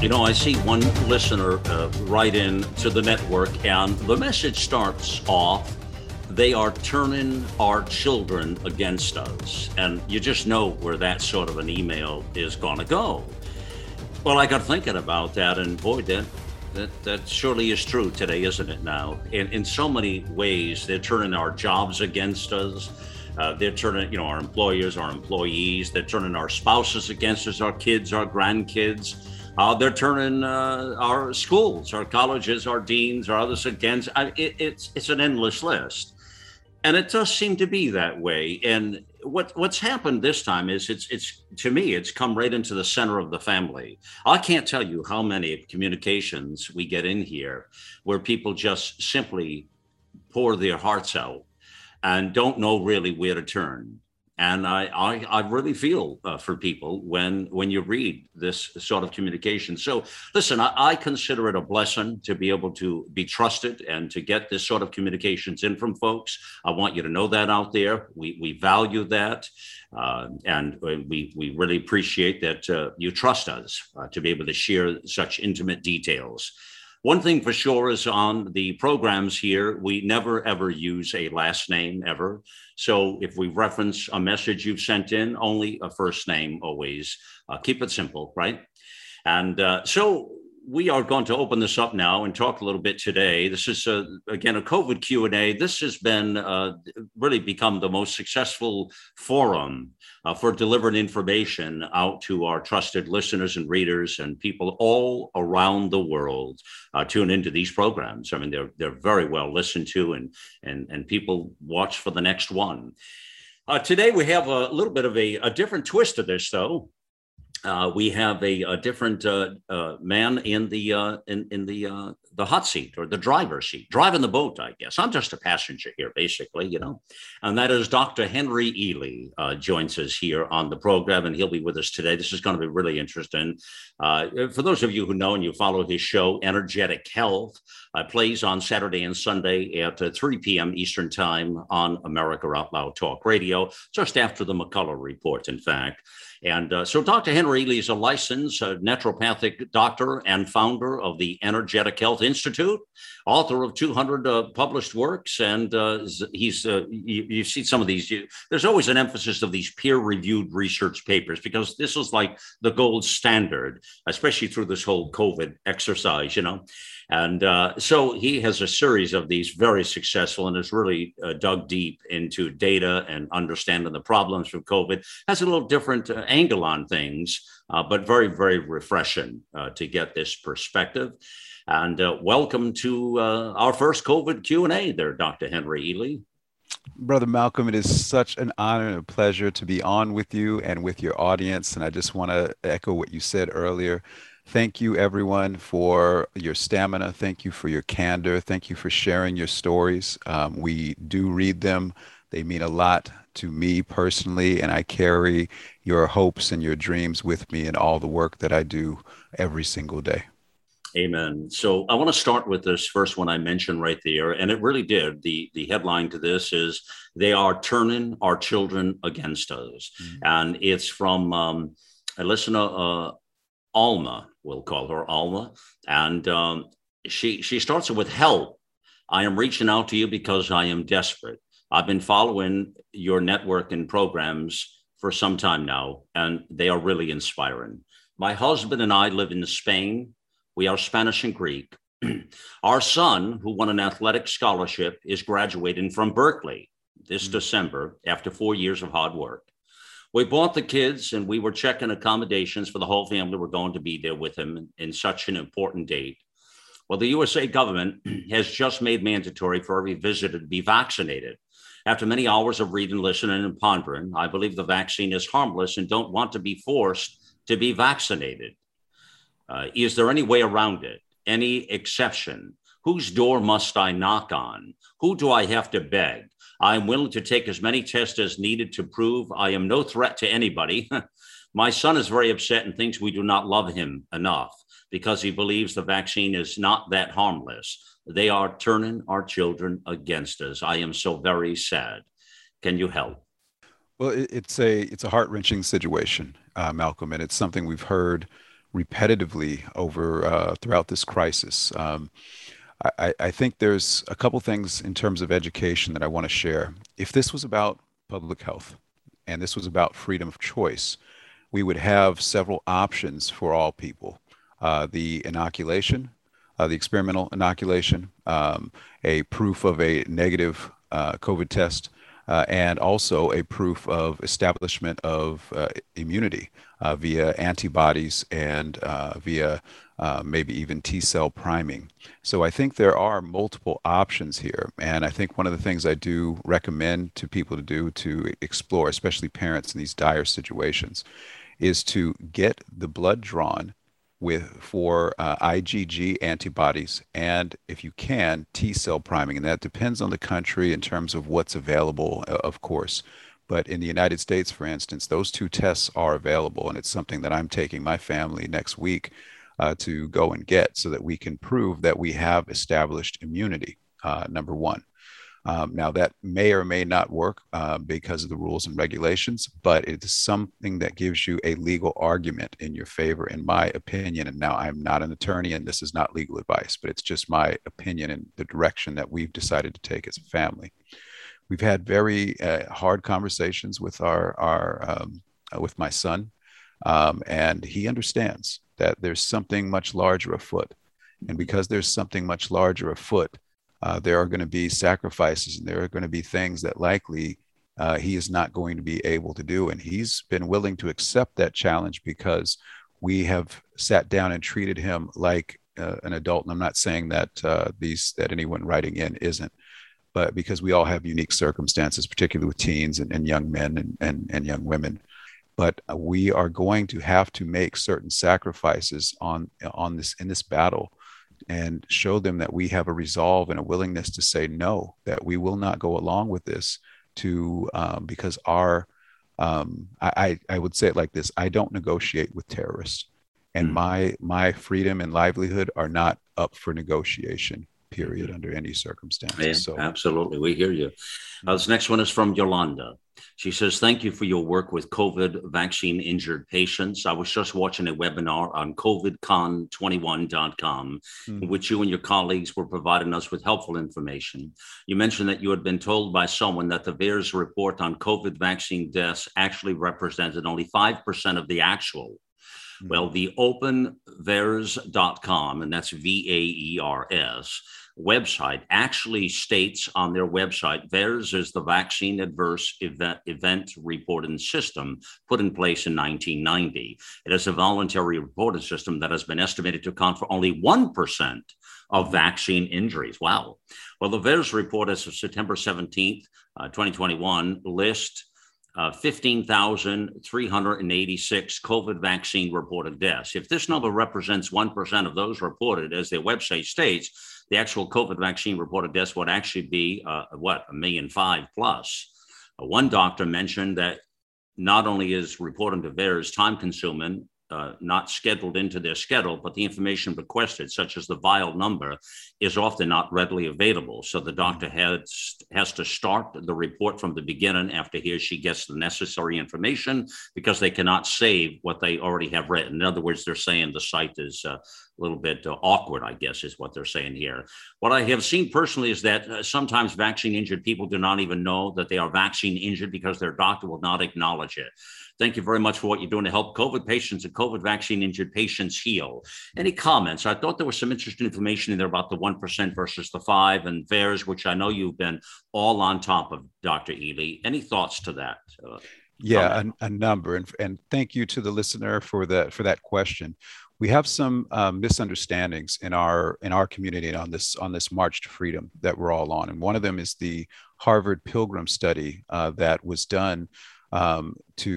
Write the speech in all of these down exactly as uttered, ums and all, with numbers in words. You know, I see one listener uh, write in to the network, and the message starts off, they are turning our children against us. And you just know where that sort of an email is going to go. Well, I got thinking about that, and boy, that, that, that surely is true today, isn't it now? In, in so many ways, they're turning our jobs against us. Uh, they're turning, you know, our employers, our employees, they're turning our spouses against us, our kids, our grandkids. Uh, they're turning uh, our schools, our colleges, our deans, our others against. I, it, it's it's an endless list, and it does seem to be that way. And what what's happened this time is it's it's to me it's come right into the center of the family. I can't tell you how many communications we get in here where people just simply pour their hearts out and don't know really where to turn. And I, I, I really feel uh, for people when when you read this sort of communication. So listen, I, I consider it a blessing to be able to be trusted and to get this sort of communications in from folks. I want you to know that out there. We we value that. Uh, and we we really appreciate that uh, you trust us uh, to be able to share such intimate details. One thing for sure is on the programs here, we never, ever use a last name ever. So if we reference a message you've sent in, only a first name always. Uh, keep it simple, right? And uh, so we are going to open this up now and talk a little bit today. This is, a, again, a COVID Q and A. This has been uh, really become the most successful forum uh, for delivering information out to our trusted listeners and readers and people all around the world uh, tune into these programs. I mean, they're they're very well listened to, and and and people watch for the next one. Uh, today, we have a little bit of a, a different twist to this, though. Uh, we have a, a different uh, uh, man in the uh, in, in the uh, the hot seat or the driver's seat, driving the boat, I guess. I'm just a passenger here, basically, you know, and that is Doctor Henry Ealy uh, joins us here on the program, and he'll be with us today. This is going to be really interesting. Uh, for those of you who know and you follow his show, Energetic Health, uh, plays on Saturday and Sunday at uh, three p.m. Eastern Time on America Out Loud Talk Radio, just after the McCullough Report, in fact. And uh, so Doctor Henry Ealy is a licensed uh, naturopathic doctor and founder of the Energetic Health Institute, author of two hundred uh, published works. And uh, he's uh, you, you see some of these. You, there's always an emphasis of these peer-reviewed research papers, because this is like the gold standard, especially through this whole COVID exercise, you know. And uh, so he has a series of these very successful and has really uh, dug deep into data and understanding the problems from COVID. Has a little different uh, angle on things, uh, but very, very refreshing uh, to get this perspective. And uh, welcome to uh, our first COVID Q and A there, Doctor Henry Ealy. Brother Malcolm, it is such an honor and a pleasure to be on with you and with your audience. And I just want to echo what you said earlier. Thank you, everyone, for your stamina. Thank you for your candor. Thank you for sharing your stories. Um, we do read them. They mean a lot to me personally, and I carry your hopes and your dreams with me in all the work that I do every single day. Amen. So I want to start with this first one I mentioned right there, and it really did. The the headline to this is, they are turning our children against us. Mm-hmm. And it's from um, a listener, uh, Alma, we'll call her Alma. And um, she, she starts with, help. I am reaching out to you because I am desperate. I've been following your network and programs for some time now, and they are really inspiring. My husband and I live in Spain. We are Spanish and Greek. Our son, who won an athletic scholarship, is graduating from Berkeley this mm-hmm. December after four years of hard work. We bought the kids, and we were checking accommodations for the whole family. We're going to be there with him in such an important date. Well, the U S A government has just made mandatory for every visitor to be vaccinated. After many hours of reading, listening, and pondering, I believe the vaccine is harmless and don't want to be forced to be vaccinated. Uh, is there any way around it? any exception. Whose door must I knock on? Who do I have to beg? I am willing to take as many tests as needed to prove I am no threat to anybody. My son is very upset and thinks we do not love him enough because he believes the vaccine is not that harmless. They are turning our children against us. I am so very sad. Can you help? Well, it's a it's a heart-wrenching situation, uh, Malcolm, and it's something we've heard repetitively over uh, throughout this crisis. Um, I, I think there's a couple things in terms of education that I want to share. If this was about public health and this was about freedom of choice, we would have several options for all people. Uh, the inoculation, uh, the experimental inoculation, um, a proof of a negative uh, COVID test, uh, and also a proof of establishment of uh, immunity uh, via antibodies and uh, via uh, maybe even T-cell priming. So I think there are multiple options here. And I think one of the things I do recommend to people to do to explore, especially parents in these dire situations, is to get the blood drawn with for uh, IgG antibodies and, if you can, T-cell priming. And that depends on the country in terms of what's available, uh, of course. But in the United States, for instance, those two tests are available, and it's something that I'm taking my family next week uh, to go and get so that we can prove that we have established immunity, uh, number one. Um, now, that may or may not work uh, because of the rules and regulations, but it is something that gives you a legal argument in your favor, in my opinion. And now I'm not an attorney and this is not legal advice, but it's just my opinion and the direction that we've decided to take as a family. We've had very uh, hard conversations with, our, our, um, with my son, um, and he understands that there's something much larger afoot. And because there's something much larger afoot, Uh, there are going to be sacrifices and there are going to be things that likely uh, he is not going to be able to do. And he's been willing to accept that challenge because we have sat down and treated him like uh, an adult. And I'm not saying that uh, these that anyone writing in isn't, but because we all have unique circumstances, particularly with teens and, and young men and, and, and young women. But we are going to have to make certain sacrifices on on this in this battle, and show them that we have a resolve and a willingness to say no, that we will not go along with this to um, because our, um, I, I would say it like this, I don't negotiate with terrorists, and mm. my, my freedom and livelihood are not up for negotiation, period, under any circumstances. Yeah, so. Absolutely, we hear you. Uh, this next one is from Yolanda. She says, thank you for your work with COVID vaccine injured patients. I was just watching a webinar on covid con twenty-one dot com, mm-hmm. in which you and your colleagues were providing us with helpful information. You mentioned that you had been told by someone that the VAERS report on COVID vaccine deaths actually represented only five percent of the actual. Mm-hmm. Well, the open VAERS dot com, and that's V A E R S, website actually states on their website, VAERS is the Vaccine Adverse Event, Event Reporting System put in place in nineteen ninety. It is a voluntary reporting system that has been estimated to account for only one percent of vaccine injuries. Wow. Well, the VAERS report as of September seventeenth, uh, twenty twenty-one, lists Uh, fifteen thousand three hundred eighty-six COVID vaccine reported deaths. If this number represents one percent of those reported, as their website states, the actual COVID vaccine reported deaths would actually be, uh, what, a million five plus. Uh, one doctor mentioned that not only is reporting to VAERS time-consuming, uh, not scheduled into their schedule, but the information requested, such as the vial number, is often not readily available. So the doctor has, has to start the report from the beginning after he or she gets the necessary information, because they cannot save what they already have written. In other words, they're saying the site is uh, a little bit uh, awkward, I guess, is what they're saying here. What I have seen personally is that uh, sometimes vaccine injured people do not even know that they are vaccine injured because their doctor will not acknowledge it. Thank you very much for what you're doing to help COVID patients and COVID vaccine injured patients heal. Any comments? I thought there was some interesting information in there about the one percent versus the five and VAERS, which I know you've been all on top of, Doctor Ealy. Any thoughts to that? Uh, yeah, a, a number. And, and thank you to the listener for, the, for that question. We have some um, misunderstandings in our in our community and on this on this march to freedom that we're all on. And one of them is the Harvard Pilgrim study uh, that was done um, to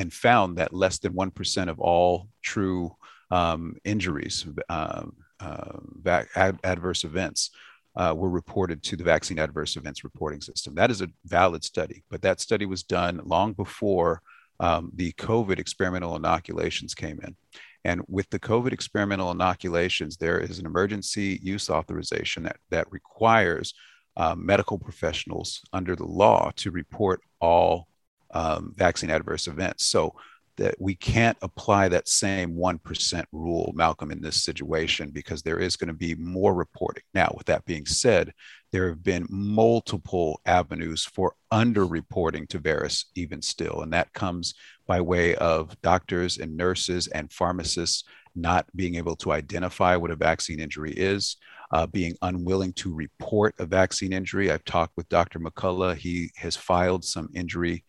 and found that less than one percent of all true um, injuries um, uh, vac ad adverse events uh, were reported to the Vaccine Adverse Events Reporting System. That is a valid study, but that study was done long before um, the COVID experimental inoculations came in. And with the COVID experimental inoculations, there is an emergency use authorization that, that requires uh, medical professionals under the law to report all um, vaccine adverse events. So that we can't apply that same one percent rule, Malcolm, in this situation, because there is going to be more reporting. Now, with that being said, there have been multiple avenues for underreporting to VAERS even still, and that comes by way of doctors and nurses and pharmacists not being able to identify what a vaccine injury is, uh, being unwilling to report a vaccine injury. I've talked with Doctor McCullough. He has filed some injury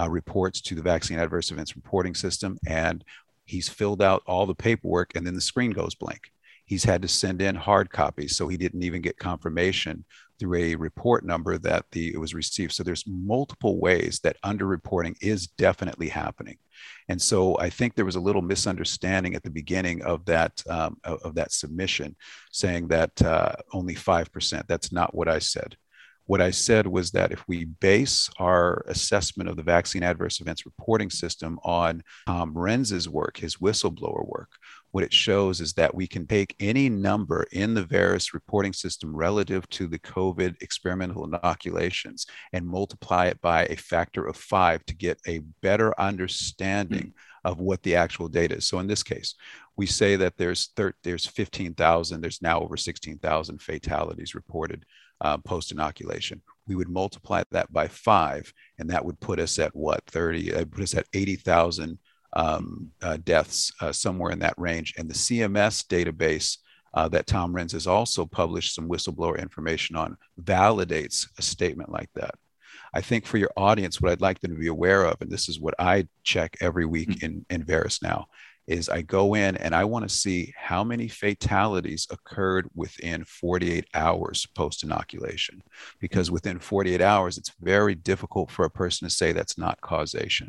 Uh, reports to the Vaccine Adverse Events Reporting System, and he's filled out all the paperwork, and then the screen goes blank. He's had to send in hard copies, so he didn't even get confirmation through a report number that the it was received. So there's multiple ways that underreporting is definitely happening, and so I think there was a little misunderstanding at the beginning of that um, of, of that submission, saying that uh, only five percent. That's not what I said. What I said was that if we base our assessment of the Vaccine Adverse Events Reporting System on Tom Renz's work, his whistleblower work, what it shows is that we can take any number in the VAERS reporting system relative to the COVID experimental inoculations and multiply it by a factor of five to get a better understanding mm-hmm. of what the actual data is. So in this case, we say that there's, there's fifteen thousand, there's now over sixteen thousand fatalities reported Uh, post-inoculation. We would multiply that by five, and that would put us at what, thirty, uh, put us at eighty thousand um, uh, deaths, uh, somewhere in that range. And the C M S database uh, that Tom Renz has also published some whistleblower information on validates a statement like that. I think for your audience, what I'd like them to be aware of, and this is what I check every week mm-hmm. in, in VAERS now, is I go in and I want to see how many fatalities occurred within forty-eight hours post-inoculation, because within forty-eight hours, it's very difficult for a person to say that's not causation.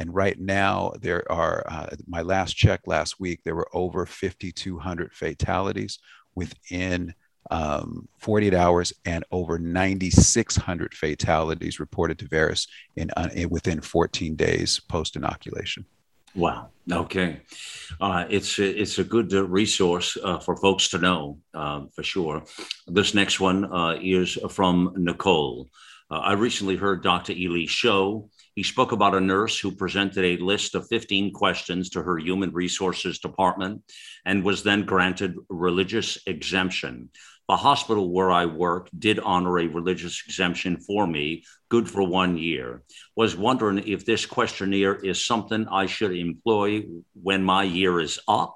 And right now, there are, uh, my last check last week, there were over fifty-two hundred fatalities within um, forty-eight hours and over ninety-six hundred fatalities reported to VAERS in, uh, in within fourteen days post-inoculation. Wow. Okay. Uh, it's, it's a good resource uh, for folks to know, uh, for sure. This next one uh, is from Nicole. Uh, I recently heard Doctor Ealy's show. He spoke about a nurse who presented a list of fifteen questions to her Human Resources Department and was then granted religious exemption. The hospital where I work did honor a religious exemption for me, good for one year. Was wondering if this questionnaire is something I should employ when my year is up.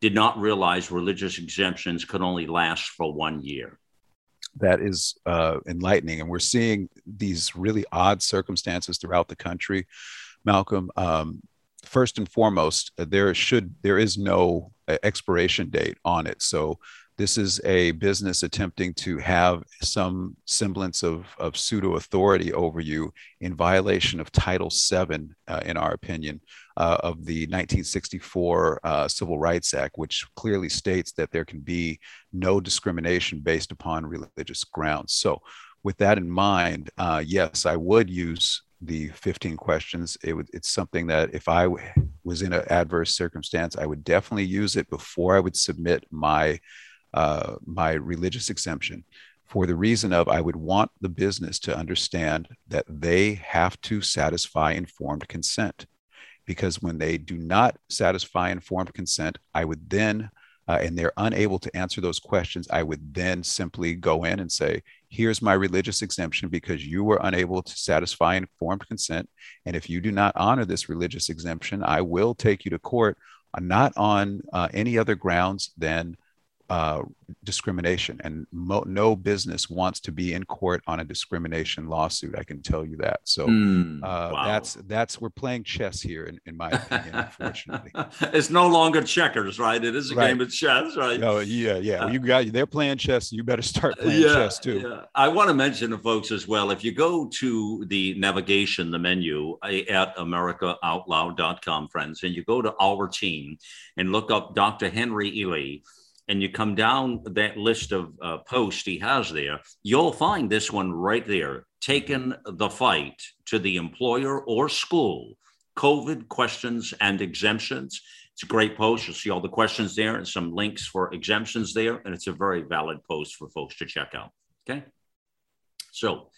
Did not realize religious exemptions could only last for one year. That is uh, enlightening. And we're seeing these really odd circumstances throughout the country, Malcolm. Um, first and foremost, there should, there is no expiration date on it. So this is a business attempting to have some semblance of, of pseudo authority over you in violation of Title seven, uh, in our opinion, uh, of the nineteen sixty-four uh, Civil Rights Act, which clearly states that there can be no discrimination based upon religious grounds. So with that in mind, uh, yes, I would use the fifteen questions. It would, it's something that if I was in an adverse circumstance, I would definitely use it before I would submit my Uh, my religious exemption, for the reason of I would want the business to understand that they have to satisfy informed consent, because when they do not satisfy informed consent, I would then, uh, and they're unable to answer those questions, I would then simply go in and say, here's my religious exemption because you were unable to satisfy informed consent. And if you do not honor this religious exemption, I will take you to court, not on uh, any other grounds than Uh, discrimination, and mo no business wants to be in court on a discrimination lawsuit. I can tell you that. So mm, uh, wow. that's that's we're playing chess here, in, in my opinion. Unfortunately, it's no longer checkers, right? It is a right. game of chess, right? Oh yeah, yeah. Well, you got they're playing chess. You better start playing yeah, chess too. Yeah. I want to mention to folks as well. If you go to the navigation, the menu at America Out Loud dot com, friends, and you go to our team and look up Doctor Henry Ealy. and you come down that list of uh, posts he has there, you'll find this one right there, taking the fight to the employer or school, COVID questions and exemptions. It's a great post. You'll see all the questions there and some links for exemptions there. And it's a very valid post for folks to check out. Okay. So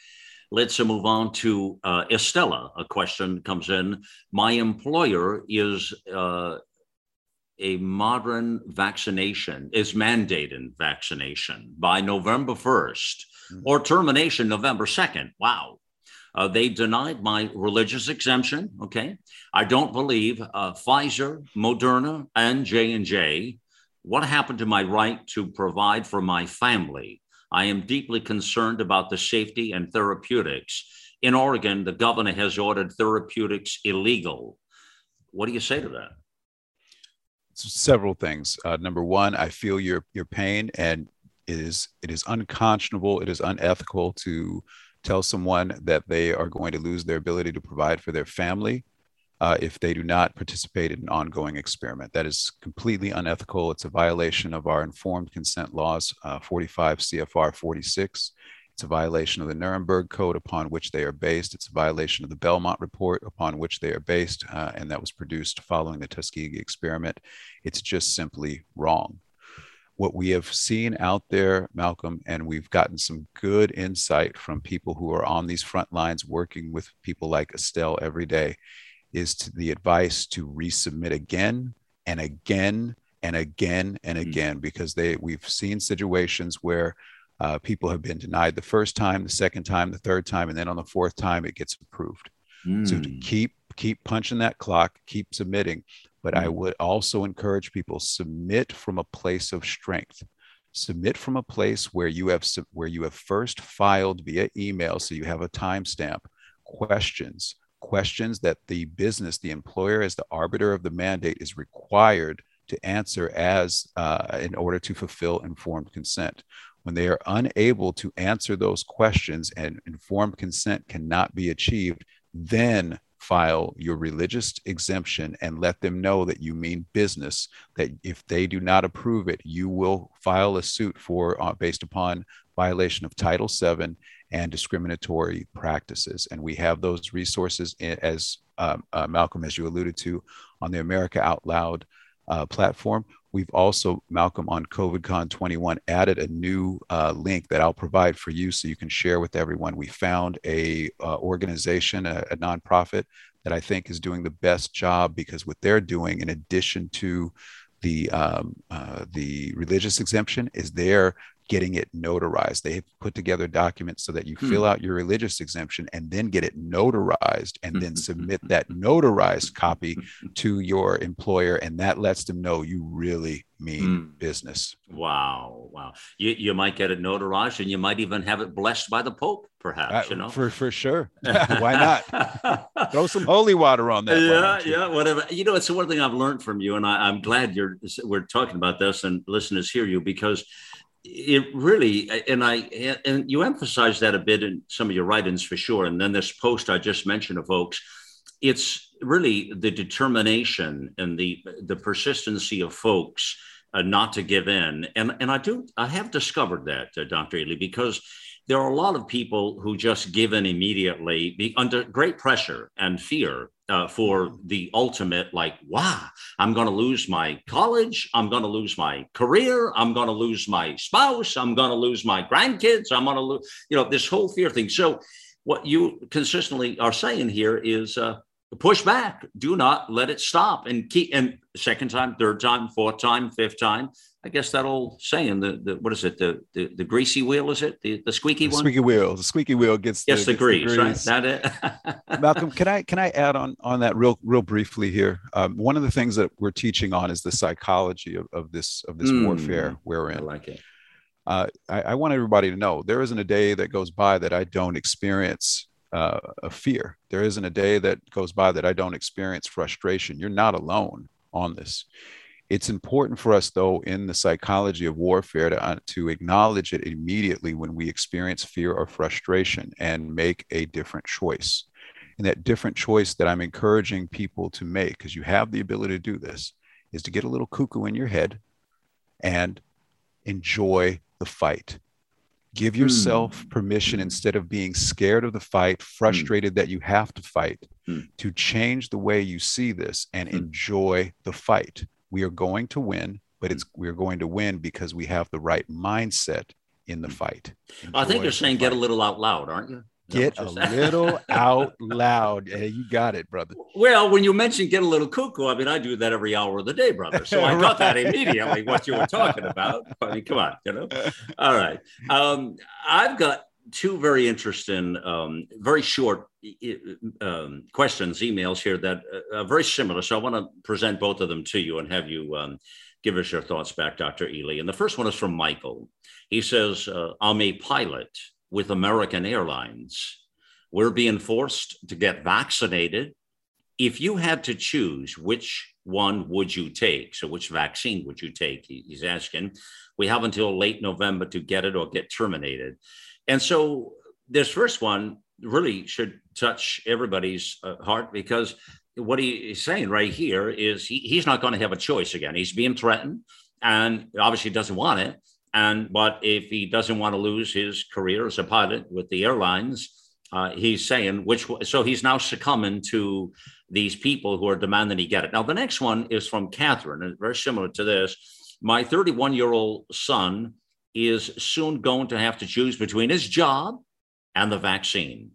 let's move on to uh, Estella. A question comes in. My employer is uh, a modern vaccination, is mandating vaccination by November first mm-hmm. or termination November second. Wow. Uh, they denied my religious exemption, okay? I don't believe uh, Pfizer, Moderna, and J and J. What happened to my right to provide for my family? I am deeply concerned about the safety and therapeutics. In Oregon, the governor has ordered therapeutics illegal. What do you say to that? Several things. Uh, number one, I feel your your pain, and it is it is unconscionable, it is unethical to tell someone that they are going to lose their ability to provide for their family uh, if they do not participate in an ongoing experiment. That is completely unethical. It's a violation of our informed consent laws, uh, forty-five C F R forty-six. It's a violation of the Nuremberg Code upon which they are based. It's a violation of the Belmont Report upon which they are based, uh, and that was produced following the Tuskegee experiment. It's just simply wrong. What we have seen out there, Malcolm, and we've gotten some good insight from people who are on these front lines working with people like Estelle every day, is to the advice to resubmit again and again and again and again, mm-hmm. because they we've seen situations where uh, people have been denied the first time, the second time, the third time, and then on the fourth time, it gets approved. Mm. So to keep, keep punching that clock, keep submitting. But I would also encourage people, submit from a place of strength. Submit from a place where you have where you have first filed via email, so you have a timestamp, questions, questions that the business, the employer as the arbiter of the mandate is required to answer as uh, in order to fulfill informed consent. When they are unable to answer those questions and informed consent cannot be achieved, then file your religious exemption and let them know that you mean business, that if they do not approve it, you will file a suit for uh, based upon violation of Title seven and discriminatory practices. And we have those resources, as um, uh, Malcolm, as you alluded to, on the America Out Loud uh, platform. We've also, Malcolm, on COVID Con twenty-one, added a new uh, link that I'll provide for you so you can share with everyone. We found a uh, organization, a, a nonprofit that I think is doing the best job, because what they're doing, in addition to the um, uh, the religious exemption, is they're getting it notarized. They have put together documents so that you hmm. fill out your religious exemption and then get it notarized and then submit that notarized copy to your employer. And that lets them know you really mean hmm. business. Wow. Wow. You, you might get it notarized, and you might even have it blessed by the Pope, perhaps, uh, you know, for, for sure. Why not? Throw some holy water on that. Yeah. Yeah. Whatever. You know, it's one thing I've learned from you, and I, I'm glad you're, we're talking about this and listeners hear you, because it really, and I, and you emphasize that a bit in some of your write-ins for sure. And then this post I just mentioned to folks, it's really the determination and the the persistency of folks uh, not to give in. And and I do, I have discovered that, uh, Doctor Ealy, because there are a lot of people who just give in immediately, be under great pressure and fear uh, for the ultimate, like, wow, I'm going to lose my college. I'm going to lose my career. I'm going to lose my spouse. I'm going to lose my grandkids. I'm going to lose, you know, this whole fear thing. So what you consistently are saying here is uh, push back. Do not let it stop. And keep, and second time, third time, fourth time, fifth time. I guess that old saying, the, the what is it, the, the the greasy wheel, is it? The the squeaky the one? Squeaky wheel. The squeaky wheel gets the, yes, the, gets grease, the grease, right? That it? Malcolm, can I can I add on, on that real real briefly here? Um, one of the things that we're teaching on is the psychology of, of this of this mm, warfare we're in. I like it. Uh, I, I want everybody to know there isn't a day that goes by that I don't experience uh, a fear. There isn't a day that goes by that I don't experience frustration. You're not alone on this. It's important for us, though, in the psychology of warfare to, uh, to acknowledge it immediately when we experience fear or frustration and make a different choice. And that different choice that I'm encouraging people to make, because you have the ability to do this, is to get a little cuckoo in your head and enjoy the fight. Give yourself mm. permission, instead of being scared of the fight, frustrated mm. that you have to fight, mm. to change the way you see this and mm. enjoy the fight. We are going to win, but it's we're going to win because we have the right mindset in the fight. Enjoy I think you're saying get a little out loud, aren't you? Get a little out loud. Hey, you got it, brother. Well, when you mentioned get a little cuckoo, I mean, I do that every hour of the day, brother. So I right. got that immediately, what you were talking about. I mean, come on, you know? All right. Um, I've got two very interesting, um, very short um, questions, emails here that are very similar. So I want to present both of them to you and have you um, give us your thoughts back, Doctor Ealy. And the first one is from Michael. He says, uh, I'm a pilot with American Airlines. We're being forced to get vaccinated. If you had to choose, which one would you take? So which vaccine would you take? He's asking. We have until late November to get it or get terminated. And so this first one really should touch everybody's heart, because what he is saying right here is he, he's not going to have a choice again. He's being threatened and obviously doesn't want it. And but if he doesn't want to lose his career as a pilot with the airlines, uh, he's saying which. So he's now succumbing to these people who are demanding he get it. Now, the next one is from Catherine, and very similar to this. My thirty-one-year-old son is soon going to have to choose between his job and the vaccine.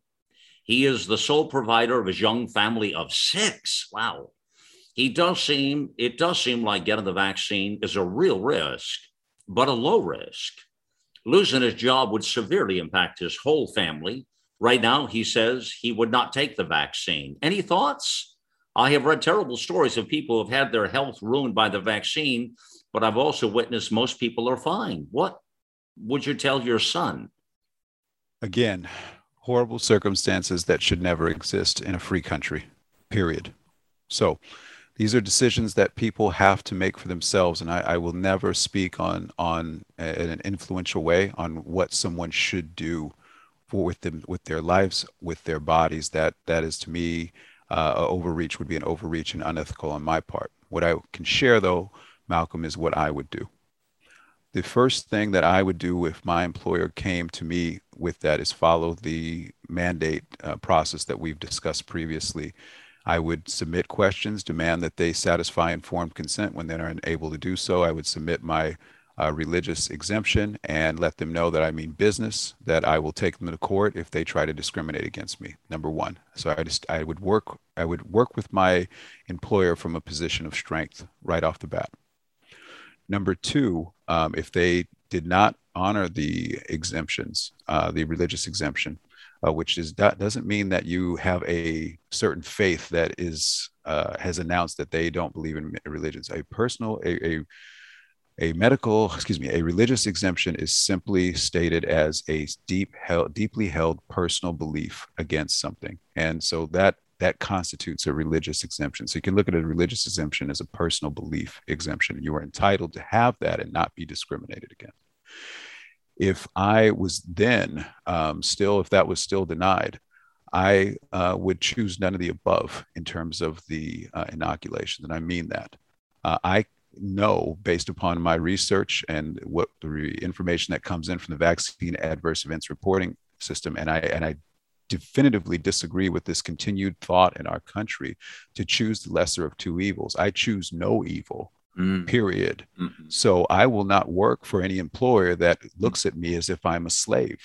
He is the sole provider of his young family of six. Wow. He does seem, it does seem like getting the vaccine is a real risk, but a low risk. Losing his job would severely impact his whole family. Right now, he says he would not take the vaccine. Any thoughts? I have read terrible stories of people who have had their health ruined by the vaccine, but I've also witnessed most people are fine. What would you tell your son? Again, horrible circumstances that should never exist in a free country, period. So these are decisions that people have to make for themselves, and I, I will never speak on on a, in an influential way on what someone should do for with them with their lives, with their bodies. That that is, to me, uh, overreach would be an overreach and unethical on my part. What I can share, though, Malcolm, is what I would do. The first thing that I would do if my employer came to me with that is follow the mandate uh, process that we've discussed previously. I would submit questions, demand that they satisfy informed consent when they are unable to do so. I would submit my uh, religious exemption and let them know that I mean business, that I will take them to court if they try to discriminate against me, number one. So I just I would work I would work with my employer from a position of strength right off the bat. Number two, um, if they did not honor the exemptions, uh, the religious exemption, Uh, which is that doesn't mean that you have a certain faith that is uh, has announced that they don't believe in religions. A personal, a, a a medical, excuse me, a religious exemption is simply stated as a deep held, deeply held personal belief against something, and so that that constitutes a religious exemption. So you can look at a religious exemption as a personal belief exemption. You are entitled to have that and not be discriminated against. If I was then um, still, if that was still denied, I uh, would choose none of the above in terms of the uh, inoculation. And I mean that. Uh, I know, based upon my research and what the re- information that comes in from the Vaccine Adverse Events Reporting System, and I and I definitively disagree with this continued thought in our country to choose the lesser of two evils. I choose no evil. Mm. Period. Mm-hmm. So I will not work for any employer that looks at me as if I'm a slave.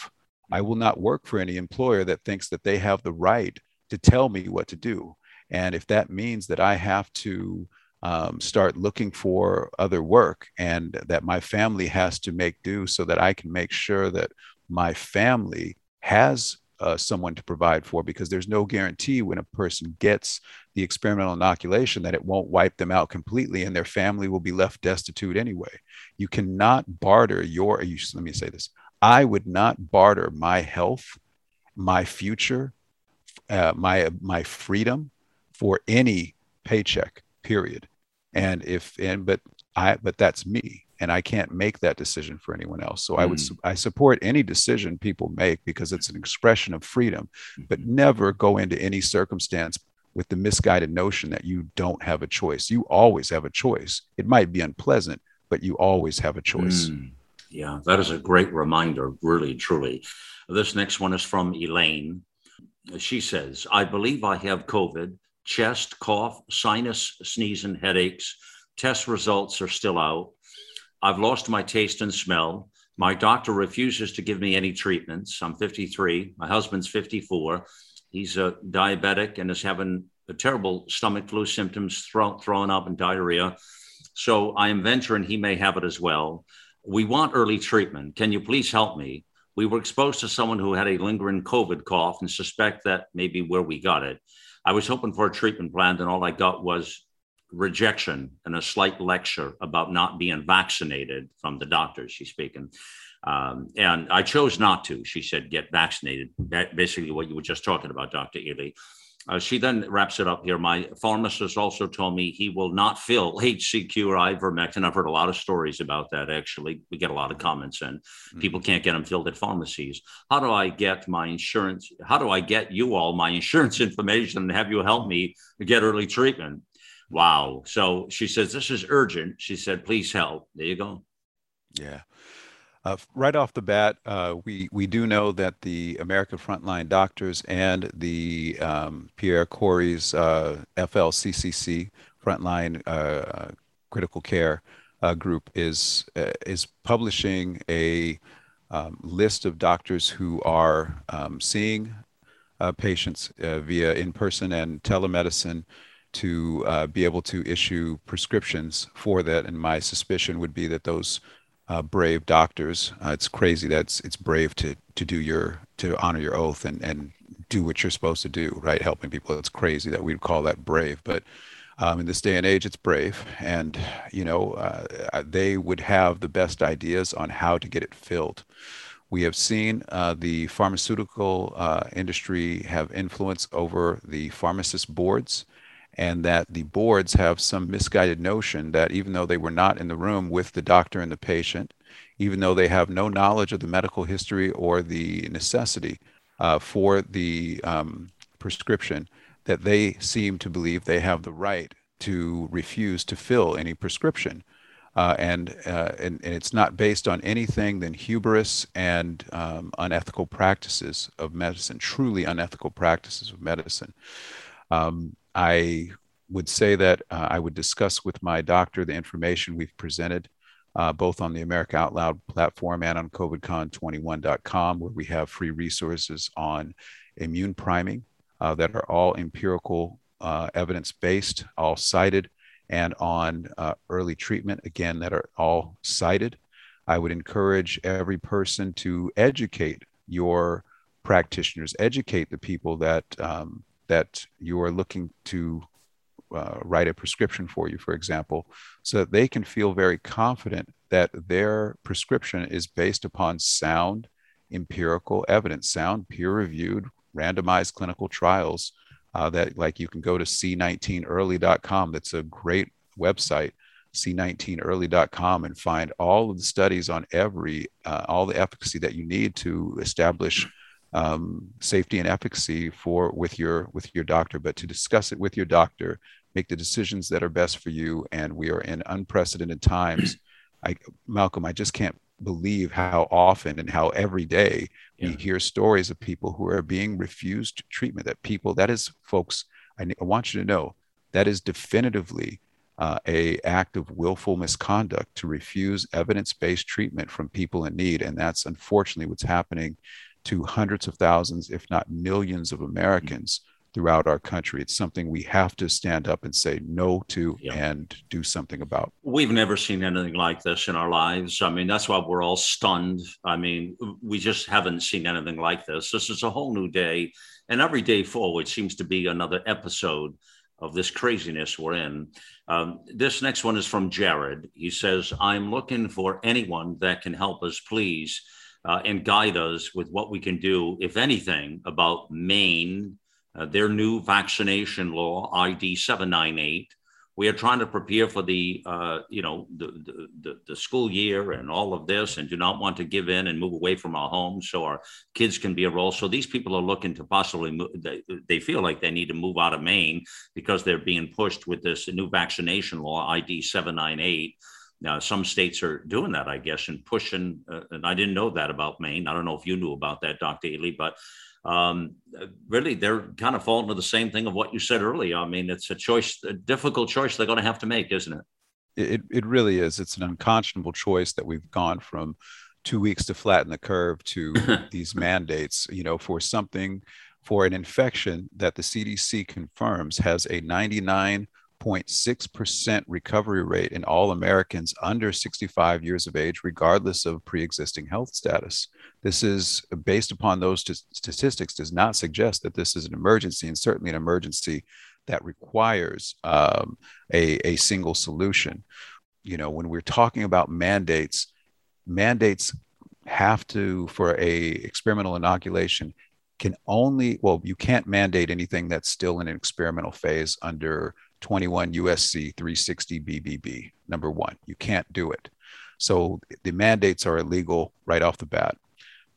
I will not work for any employer that thinks that they have the right to tell me what to do. And if that means that I have to um, start looking for other work and that my family has to make do so that I can make sure that my family has Uh, someone to provide for, because there's no guarantee when a person gets the experimental inoculation that it won't wipe them out completely and their family will be left destitute anyway. You cannot barter your, you, let me say this, I would not barter my health, my future, uh, my, my freedom for any paycheck, period. And if, and, but I, but that's me. And I can't make that decision for anyone else. So mm-hmm. I would su- I support any decision people make because it's an expression of freedom, but never go into any circumstance with the misguided notion that you don't have a choice. You always have a choice. It might be unpleasant, but you always have a choice. Mm. Yeah, that is a great reminder, really, truly. This next one is from Elaine. She says, I believe I have COVID, chest, cough, sinus, sneeze, and headaches. Test results are still out. I've lost my taste and smell. My doctor refuses to give me any treatments. I'm fifty-three. My husband's fifty-four. He's a diabetic and is having a terrible stomach flu symptoms, throat throwing up and diarrhea. So I am venturing he may have it as well. We want early treatment. Can you please help me? We were exposed to someone who had a lingering COVID cough and suspect that may be where we got it. I was hoping for a treatment plan, and all I got was rejection and a slight lecture about not being vaccinated from the doctor. She's speaking. Um, and I chose not to, she said, get vaccinated. That basically what you were just talking about, Doctor Ealy. Uh, she then wraps it up here. My pharmacist also told me he will not fill H C Q or ivermectin. I've heard a lot of stories about that, actually. We get a lot of comments in. Mm-hmm. People can't get them filled at pharmacies. How do I get my insurance? How do I get you all my insurance information and have you help me get early treatment? Wow. So she says, this is urgent. She said, please help. There you go. Yeah. Uh, right off the bat, uh, we, we do know that the American Frontline Doctors and the um, Pierre Corey's uh, F L C C C, Frontline uh, Critical Care uh, Group, is, uh, is publishing a um, list of doctors who are um, seeing uh, patients uh, via in-person and telemedicine to uh, be able to issue prescriptions for that. And my suspicion would be that those Uh, brave doctors. Uh, it's crazy that's it's brave to to do your to honor your oath and and do what you're supposed to do, right? Helping people. It's crazy that we'd call that brave, but um, in this day and age, it's brave. And you know, uh, they would have the best ideas on how to get it filled. We have seen uh, the pharmaceutical uh, industry have influence over the pharmacist boards, and that the boards have some misguided notion that even though they were not in the room with the doctor and the patient, even though they have no knowledge of the medical history or the necessity uh, for the um, prescription, that they seem to believe they have the right to refuse to fill any prescription. Uh, and, uh, and, and it's not based on anything than hubris and um, unethical practices of medicine, truly unethical practices of medicine. Um, I would say that uh, I would discuss with my doctor the information we've presented, uh, both on the America Out Loud platform and on covid con twenty-one dot com, where we have free resources on immune priming uh, that are all empirical, uh, evidence-based, all cited, and on uh, early treatment, again, that are all cited. I would encourage every person to educate your practitioners, educate the people that um, that you are looking to uh, write a prescription for you, for example, so that they can feel very confident that their prescription is based upon sound empirical evidence, sound peer-reviewed randomized clinical trials uh, that, like, you can go to c nineteen early dot com. That's a great website, c nineteen early dot com, and find all of the studies on every, uh, all the efficacy that you need to establish Um, safety and efficacy for with your with your doctor, but to discuss it with your doctor, make the decisions that are best for you. And we are in unprecedented times. I, Malcolm, I just can't believe how often and how every day yeah. we hear stories of people who are being refused treatment. That people, that is, folks, I, I want you to know that is definitively uh, a act of willful misconduct to refuse evidence-based treatment from people in need, and that's unfortunately what's happening to hundreds of thousands, if not millions of Americans throughout our country. It's something we have to stand up and say no to yep. and do something about. We've never seen anything like this in our lives. I mean, that's why we're all stunned. I mean, we just haven't seen anything like this. This is a whole new day. And every day forward seems to be another episode of this craziness we're in. Um, this next one is from Jared. He says, I'm looking for anyone that can help us, please. Uh, and guide us with what we can do, if anything, about Maine, uh, their new vaccination law, I D seven ninety-eight. We are trying to prepare for the, uh, you know, the, the, the school year and all of this, and do not want to give in and move away from our homes so our kids can be enrolled. So these people are looking to possibly, move, they, they feel like they need to move out of Maine because they're being pushed with this new vaccination law, I D seven ninety-eight. Now, some states are doing that, I guess, and pushing, uh, and I didn't know that about Maine. I don't know if you knew about that, Doctor Ealy, but um, really they're kind of falling to the same thing of what you said earlier. I mean, it's a choice, a difficult choice they're going to have to make, isn't it? It it really is. It's an unconscionable choice that we've gone from two weeks to flatten the curve to these mandates, you know, for something, for an infection that the C D C confirms has a ninety-nine point six percent recovery rate in all Americans under sixty-five years of age, regardless of pre-existing health status. This is, based upon those t- statistics, does not suggest that this is an emergency, and certainly an emergency that requires um, a, a single solution. You know, when we're talking about mandates, mandates have to, for a experimental inoculation, can only, well, you can't mandate anything that's still in an experimental phase under twenty-one U S C three sixty B B B, number one. You can't do it. So the mandates are illegal right off the bat.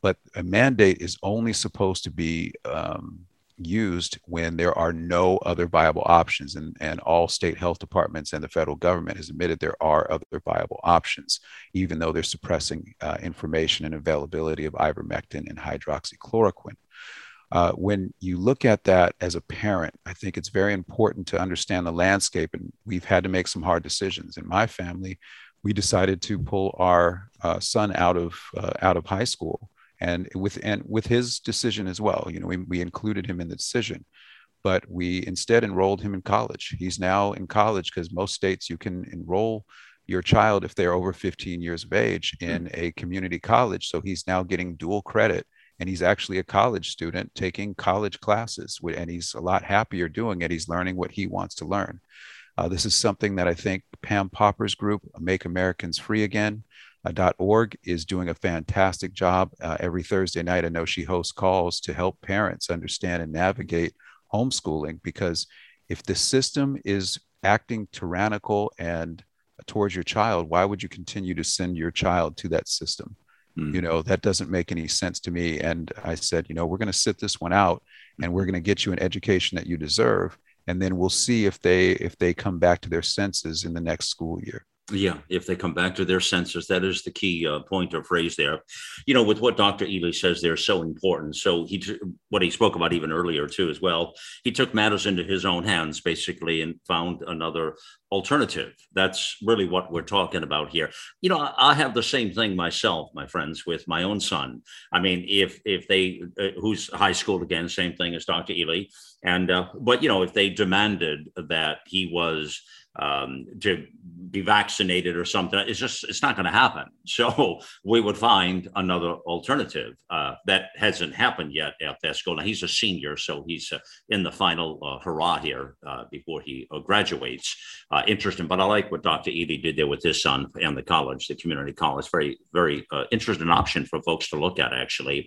But a mandate is only supposed to be um, used when there are no other viable options. And, and all state health departments and the federal government has admitted there are other viable options, even though they're suppressing uh, information and availability of ivermectin and hydroxychloroquine. Uh, when you look at that as a parent, I think it's very important to understand the landscape, and we've had to make some hard decisions. In my family, we decided to pull our uh, son out of uh, out of high school, and with and with his decision as well. You know, we, we included him in the decision, but we instead enrolled him in college. He's now in college because most states you can enroll your child if they're over fifteen years of age in a community college. So he's now getting dual credit. And he's actually a college student taking college classes, and he's a lot happier doing it. He's learning what he wants to learn. Uh, this is something that I think Pam Popper's group, Make Americans Free Again, uh, .org, is doing a fantastic job. Uh, every Thursday night, I know she hosts calls to help parents understand and navigate homeschooling, because if the system is acting tyrannical and towards your child, why would you continue to send your child to that system? You know, that doesn't make any sense to me. And I said, you know, we're going to sit this one out, and we're going to get you an education that you deserve. And then we'll see if they if they come back to their senses in the next school year. Yeah, if they come back to their senses, that is the key uh, point or phrase there. You know, with what Doctor Ealy says, they're so important. So he, t- what he spoke about even earlier too, as well, he took matters into his own hands basically and found another alternative. That's really what we're talking about here. You know, I, I have the same thing myself, my friends, with my own son. I mean, if if they, uh, who's high school again, same thing as Doctor Ealy, and uh, but you know, if they demanded that he was Um, to be vaccinated or something, it's just, it's not going to happen. So we would find another alternative uh, that hasn't happened yet at that school. Now he's a senior, so he's uh, in the final uh, hurrah here uh, before he uh, graduates. Uh, interesting, but I like what Doctor Ealy did there with his son and the college, the community college. Very, very uh, interesting option for folks to look at, actually.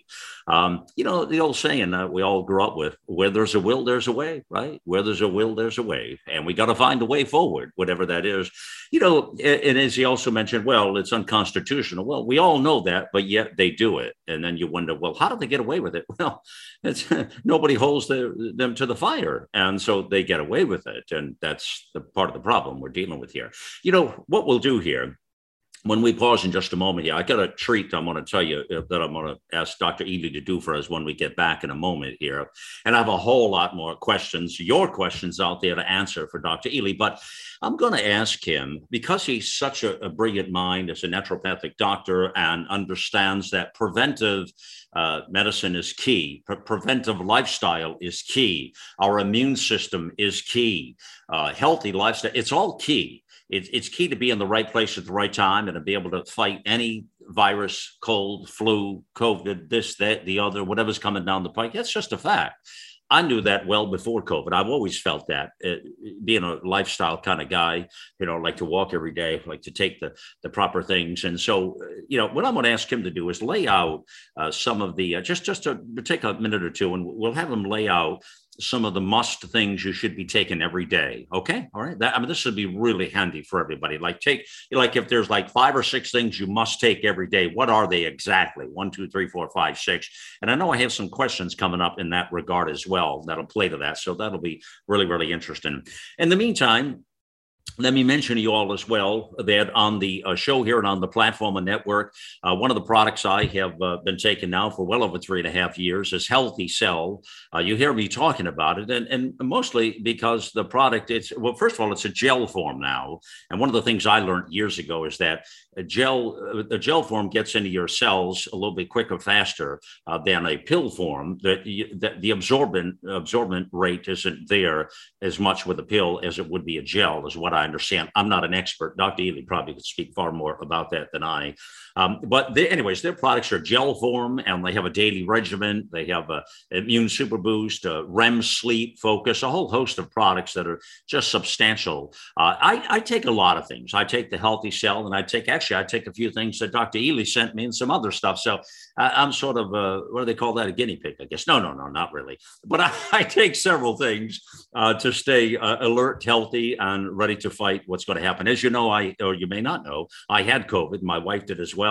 Um, you know, the old saying that we all grew up with, where there's a will, there's a way, right? Where there's a will, there's a way. And we got to find a way forward, whatever that is. You know, and as he also mentioned, well, it's unconstitutional. Well, we all know that, but yet they do it. And then you wonder, well, how did they get away with it? Well, it's, nobody holds the, them to the fire. And so they get away with it. And that's the part of the problem we're dealing with here. You know, what we'll do here, when we pause in just a moment here, I got a treat I'm going to tell you that I'm going to ask Doctor Ealy to do for us when we get back in a moment here. And I have a whole lot more questions, your questions out there to answer for Doctor Ealy. But I'm going to ask him, because he's such a, a brilliant mind as a naturopathic doctor and understands that preventive Uh, medicine is key. Pre- preventive lifestyle is key. Our immune system is key. Uh, healthy lifestyle, it's all key. It, it's key to be in the right place at the right time and to be able to fight any virus, cold, flu, COVID, this, that, the other, whatever's coming down the pike. That's just a fact. I knew that well before COVID. I've always felt that, it, being a lifestyle kind of guy, you know, like to walk every day, like to take the, the proper things. And so, you know, what I'm going to ask him to do is lay out uh, some of the, uh, just, just to take a minute or two, and we'll have him lay out some of the must things you should be taking every day. Okay. All right. That, I mean, this would be really handy for everybody. Like take, like if there's like five or six things you must take every day, what are they exactly? One, two, three, four, five, six. And I know I have some questions coming up in that regard as well. That'll play to that. So that'll be really, really interesting. In the meantime, Let me mention to you all as well that on the uh, show here and on the platform and network, uh, one of the products I have uh, been taking now for well over three and a half years is Healthy Cell. Uh, you hear me talking about it, and, and mostly because the product, it's, well, first of all, it's a gel form now. And one of the things I learned years ago is that a gel, a gel form gets into your cells a little bit quicker, faster uh, than a pill form. That, you, that the absorbent, absorbent rate isn't there as much with a pill as it would be a gel, is what I understand. I'm not an expert. Doctor Ealy probably could speak far more about that than I. Um, but they, anyways, their products are gel form, and they have a daily regimen. They have a immune super boost, a REM sleep focus, a whole host of products that are just substantial. Uh, I, I take a lot of things. I take the Healthy Cell, and I take, actually, I take a few things that Doctor Ealy sent me and some other stuff. So I, I'm sort of a, what do they call that? A guinea pig, I guess. No, no, no, not really. But I, I take several things uh, to stay uh, alert, healthy, and ready to fight what's going to happen. As you know, I, or you may not know, I had COVID. My wife did as well.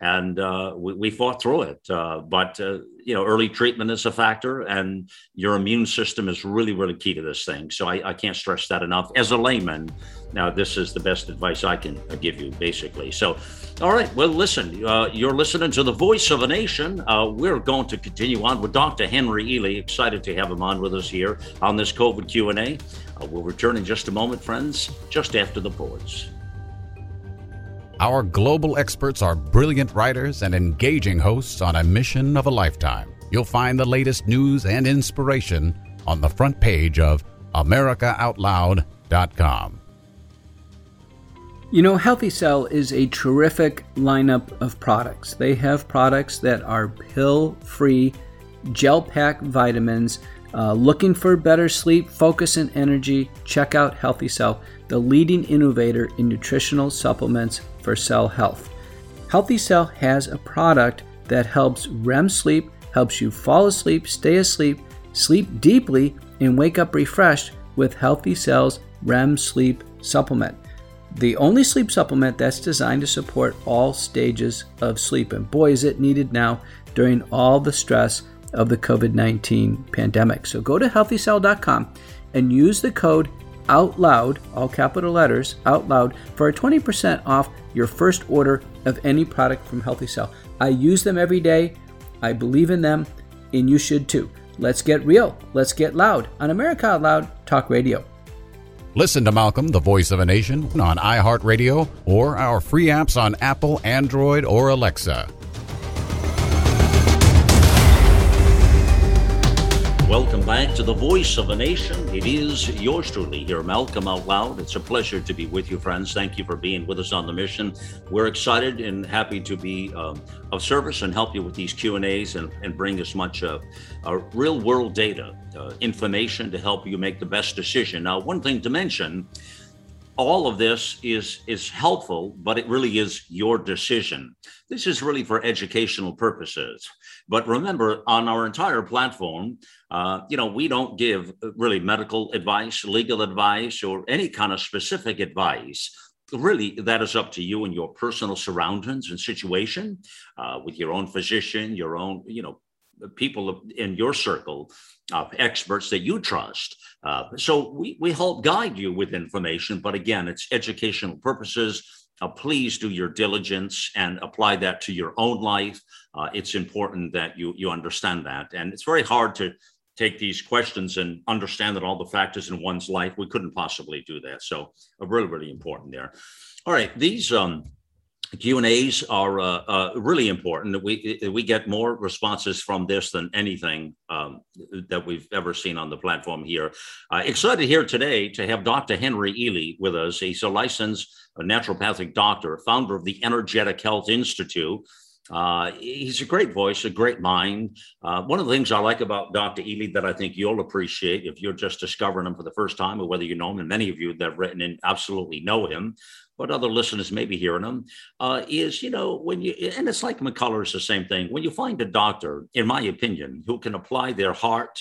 And uh, we, we fought through it. Uh, but, uh, you know, early treatment is a factor, and your immune system is really, really key to this thing. So I, I can't stress that enough. As a layman, now, this is the best advice I can give you, basically. So, all right. Well, listen, uh, you're listening to the Voice of a Nation. Uh, we're going to continue on with Doctor Henry Ealy. Excited to have him on with us here on this COVID Q and A. Uh, we'll return in just a moment, friends, just after the pause. Our global experts are brilliant writers and engaging hosts on a mission of a lifetime. You'll find the latest news and inspiration on the front page of America Out Loud dot com. You know, Healthy Cell is a terrific lineup of products. They have products that are pill-free, gel-pack vitamins. Uh, looking for better sleep, focus, and energy? Check out Healthy Cell, the leading innovator in nutritional supplements for cell health. Healthy Cell has a product that helps REM sleep, helps you fall asleep, stay asleep, sleep deeply, and wake up refreshed with Healthy Cell's REM sleep supplement. The only sleep supplement that's designed to support all stages of sleep. And boy, is it needed now during all the stress of the COVID nineteen pandemic. So go to Healthy Cell dot com and use the code OUTLOUD, all capital letters, OUTLOUD, for a twenty percent off your first order of any product from Healthy Cell. I use them every day. I believe in them, and you should too. Let's get real. Let's get loud on America Out Loud Talk Radio. Listen to Malcolm, the Voice of a Nation, on iHeartRadio or our free apps on Apple, Android, or Alexa. Welcome back to the Voice of a Nation. It is yours truly here, Malcolm Out Loud. It's a pleasure to be with you, friends. Thank you for being with us on the mission. We're excited and happy to be um, of service and help you with these Q and A's and, and bring as much uh, uh, real-world data, uh, information to help you make the best decision. Now, one thing to mention, all of this is, is helpful, but it really is your decision. This is really for educational purposes. But remember, on our entire platform, Uh, you know, we don't give really medical advice, legal advice, or any kind of specific advice. Really, that is up to you and your personal surroundings and situation uh, with your own physician, your own, you know, people in your circle, uh, experts that you trust. Uh, so we, we help guide you with information. But again, it's educational purposes. Uh, please do your diligence and apply that to your own life. Uh, it's important that you, you understand that. And it's very hard to take these questions and understand that all the factors in one's life, we couldn't possibly do that. So uh, really, really important there. All right. These um, Q and A's are uh, uh, really important. We, we get more responses from this than anything um, that we've ever seen on the platform here. Uh, excited here today to have Doctor Henry Ealy with us. He's a licensed naturopathic doctor, founder of the Energetic Health Institute. Uh, he's a great voice, a great mind. Uh, one of the things I like about Doctor Ealy that I think you'll appreciate if you're just discovering him for the first time, or whether you know him, and many of you that have written in absolutely know him, but other listeners may be hearing him, uh, is, you know, when you, and it's like McCullough, it's the same thing. When you find a doctor, in my opinion, who can apply their heart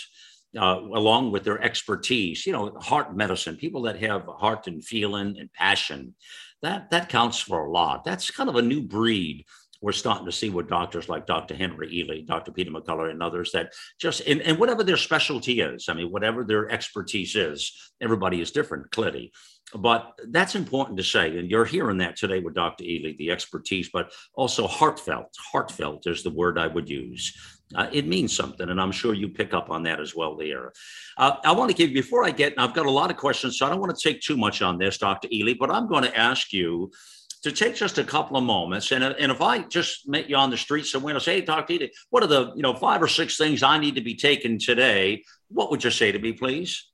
Uh, along with their expertise, you know, heart medicine, people that have heart and feeling and passion, that that counts for a lot. That's kind of a new breed we're starting to see with doctors like Doctor Henry Ealy, Doctor Peter McCullough, and others that just, and, and whatever their specialty is, I mean, whatever their expertise is, everybody is different, clearly. But that's important to say, and you're hearing that today with Doctor Ealy, the expertise, but also heartfelt. Heartfelt is the word I would use. Uh, it means something, and I'm sure you pick up on that as well there. Uh, I want to give, before I get, and I've got a lot of questions, so I don't want to take too much on this, Doctor Ealy, but I'm going to ask you to take just a couple of moments, and, and if I just met you on the street somewhere and I say, hey, Doctor Ealy, what are the, you know, five or six things I need to be taking today, what would you say to me, please?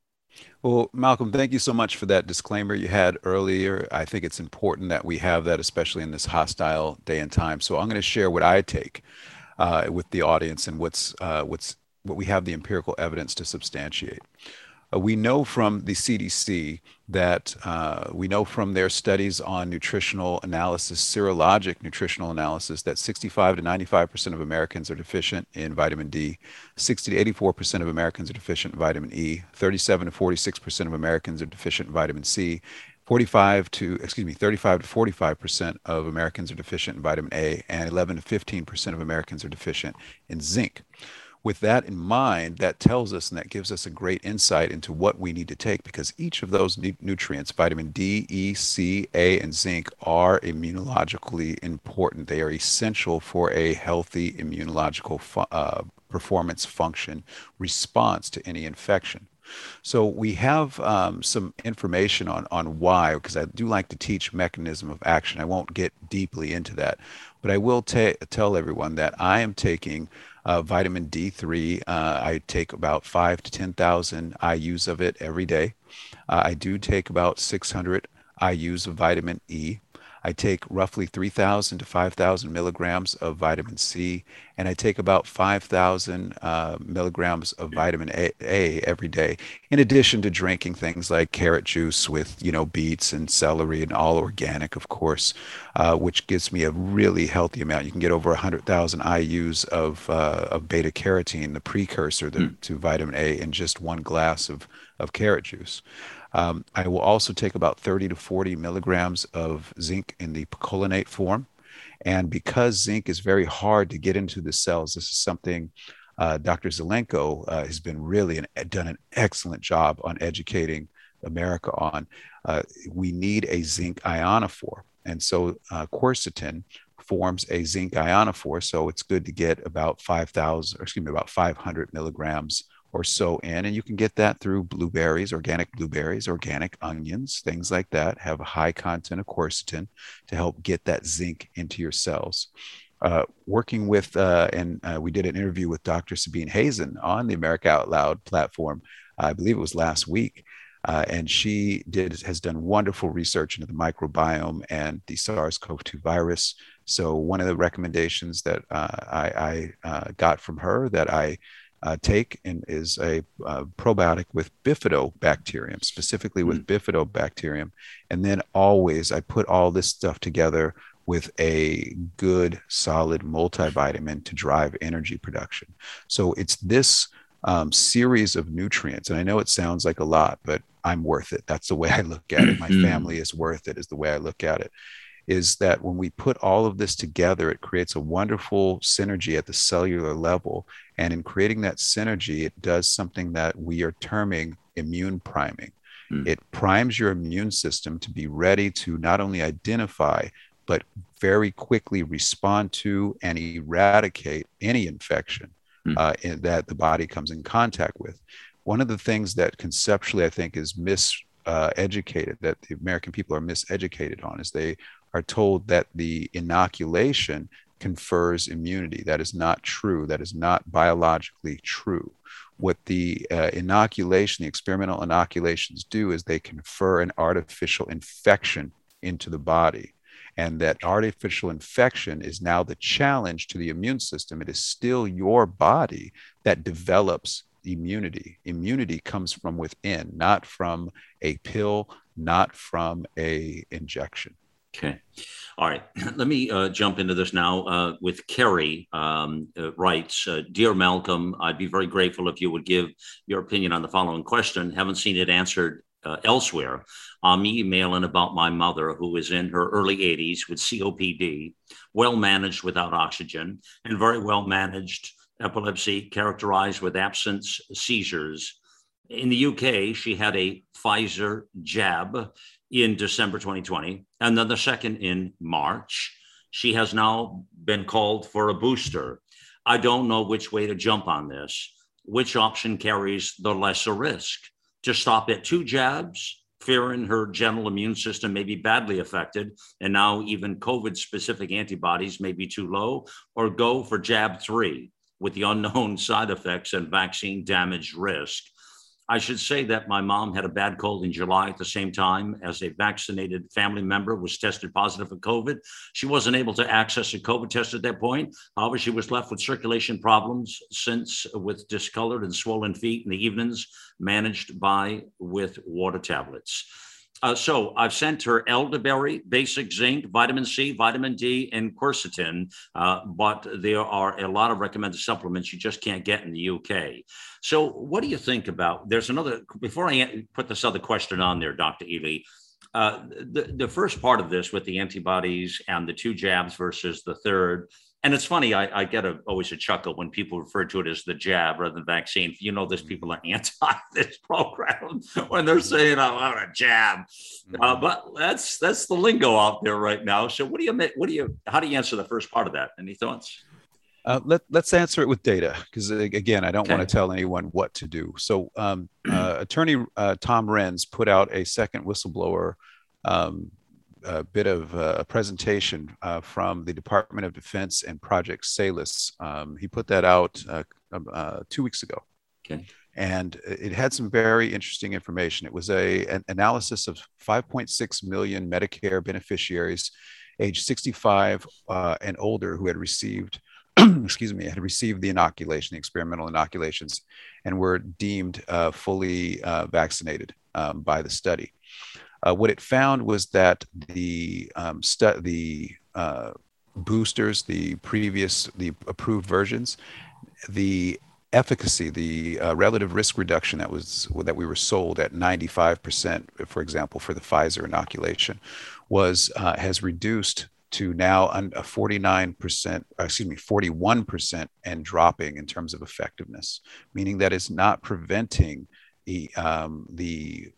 Well, Malcolm, thank you so much for that disclaimer you had earlier. I think it's important that we have that, especially in this hostile day and time. So I'm going to share what I take uh, with the audience and what's, uh, what's, what we have the empirical evidence to substantiate. Uh, we know from the C D C that uh, we know from their studies on nutritional analysis, serologic nutritional analysis, that sixty-five to ninety-five percent of Americans are deficient in vitamin D, sixty to eighty-four percent of Americans are deficient in vitamin E, thirty-seven to forty-six percent of Americans are deficient in vitamin C, forty-five to excuse me, thirty-five to forty-five percent of Americans are deficient in vitamin A, and eleven to fifteen percent of Americans are deficient in zinc. With that in mind, that tells us and that gives us a great insight into what we need to take, because each of those nutrients, vitamin D, E, C, A, and zinc, are immunologically important. They are essential for a healthy immunological fu- uh, performance, function, response to any infection. So we have um, some information on, on why, because I do like to teach mechanism of action. I won't get deeply into that, but I will ta- tell everyone that I am taking uh, vitamin D three. Uh, I take about five to ten thousand I U's of it every day. Uh, I do take about six hundred I U's of vitamin E. I take roughly three thousand to five thousand milligrams of vitamin C, and I take about five thousand uh, milligrams of vitamin A, A every day, in addition to drinking things like carrot juice with, you know, beets and celery, and all organic, of course, uh, which gives me a really healthy amount. You can get over one hundred thousand I U's of, uh, of beta carotene, the precursor to, mm. to vitamin A, in just one glass of, of carrot juice. Um, I will also take about thirty to forty milligrams of zinc in the picolinate form. And because zinc is very hard to get into the cells, this is something uh, Doctor Zelenko uh, has been really an, done an excellent job on educating America on. Uh, we need a zinc ionophore. And so uh, quercetin forms a zinc ionophore. So it's good to get about five thousand, excuse me, about five hundred milligrams or so in, and you can get that through blueberries, organic blueberries, organic onions, things like that have a high content of quercetin to help get that zinc into your cells. Uh, working with, uh, and uh, we did an interview with Doctor Sabine Hazen on the America Out Loud platform, I believe it was last week, uh, and she did has done wonderful research into the microbiome and the SARS-CoV two virus. So one of the recommendations that uh, I, I uh, got from her that I Uh, take and is a uh, probiotic with bifidobacterium, specifically with mm. bifidobacterium. And then always I put all this stuff together with a good solid multivitamin to drive energy production. So it's this um, series of nutrients. And I know it sounds like a lot, but I'm worth it. That's the way I look at it. My family is worth it is the way I look at it. Is that when we put all of this together, it creates a wonderful synergy at the cellular level. And in creating that synergy, it does something that we are terming immune priming. Mm. It primes your immune system to be ready to not only identify, but very quickly respond to and eradicate any infection mm. uh, in, that the body comes in contact with. One of the things that conceptually I think is mis- uh, educated, that the American people are miseducated on, is they are told that the inoculation confers immunity. That is not true. That is not biologically true. What the uh, inoculation, the experimental inoculations do is they confer an artificial infection into the body. And that artificial infection is now the challenge to the immune system. It is still your body that develops immunity. Immunity comes from within, not from a pill, not from a injection. Okay. All right. Let me uh, jump into this now uh, with Kerry um, uh, writes, uh, Dear Malcolm, I'd be very grateful if you would give your opinion on the following question. Haven't seen it answered uh, elsewhere on me emailing about my mother, who was in her early eighties with C O P D, well managed without oxygen, and very well managed epilepsy characterized with absence seizures. In the U K, she had a Pfizer jab in December twenty twenty, and then the second in March. She has now been called for a booster. I don't know which way to jump on this. Which option carries the lesser risk? To stop at two jabs, fearing her general immune system may be badly affected, and now even COVID-specific antibodies may be too low, or go for jab three with the unknown side effects and vaccine damage risk. I should say that my mom had a bad cold in July at the same time as a vaccinated family member was tested positive for COVID. She wasn't able to access a COVID test at that point. However, she was left with circulation problems since, with discolored and swollen feet in the evenings, managed by with water tablets. Uh, so I've sent her elderberry, basic zinc, vitamin C, vitamin D, and quercetin, uh, but there are a lot of recommended supplements you just can't get in the U K. So what do you think about, there's another, before I put this other question on there, Doctor Ealy, uh, the, the first part of this with the antibodies and the two jabs versus the third, and it's funny, I, I get a, always a chuckle when people refer to it as the jab rather than vaccine. You know, there's people are anti this program when they're saying, "I want a jab," mm-hmm. uh, but that's that's the lingo out there right now. So, what do you what do you how do you answer the first part of that? Any thoughts? Uh, let Let's answer it with data, because again, I don't okay. want to tell anyone what to do. So, um, uh, Attorney uh, Tom Renz put out a second whistleblower. Um, a bit of a presentation uh, from the Department of Defense and Project Salus. Um, he put that out uh, uh, two weeks ago. Okay. And it had some very interesting information. It was a, an analysis of five point six million Medicare beneficiaries, age sixty-five uh, and older, who had received, excuse me, had received the inoculation, the experimental inoculations, and were deemed uh, fully uh, vaccinated um, by the study. Uh, what it found was that the um, stu- the uh, boosters, the previous, the approved versions, the efficacy, the uh, relative risk reduction that was that we were sold at ninety-five percent, for example, for the Pfizer inoculation, was uh, has reduced to now forty-nine percent, excuse me, forty-one percent, and dropping in terms of effectiveness, meaning that it's not preventing the um, the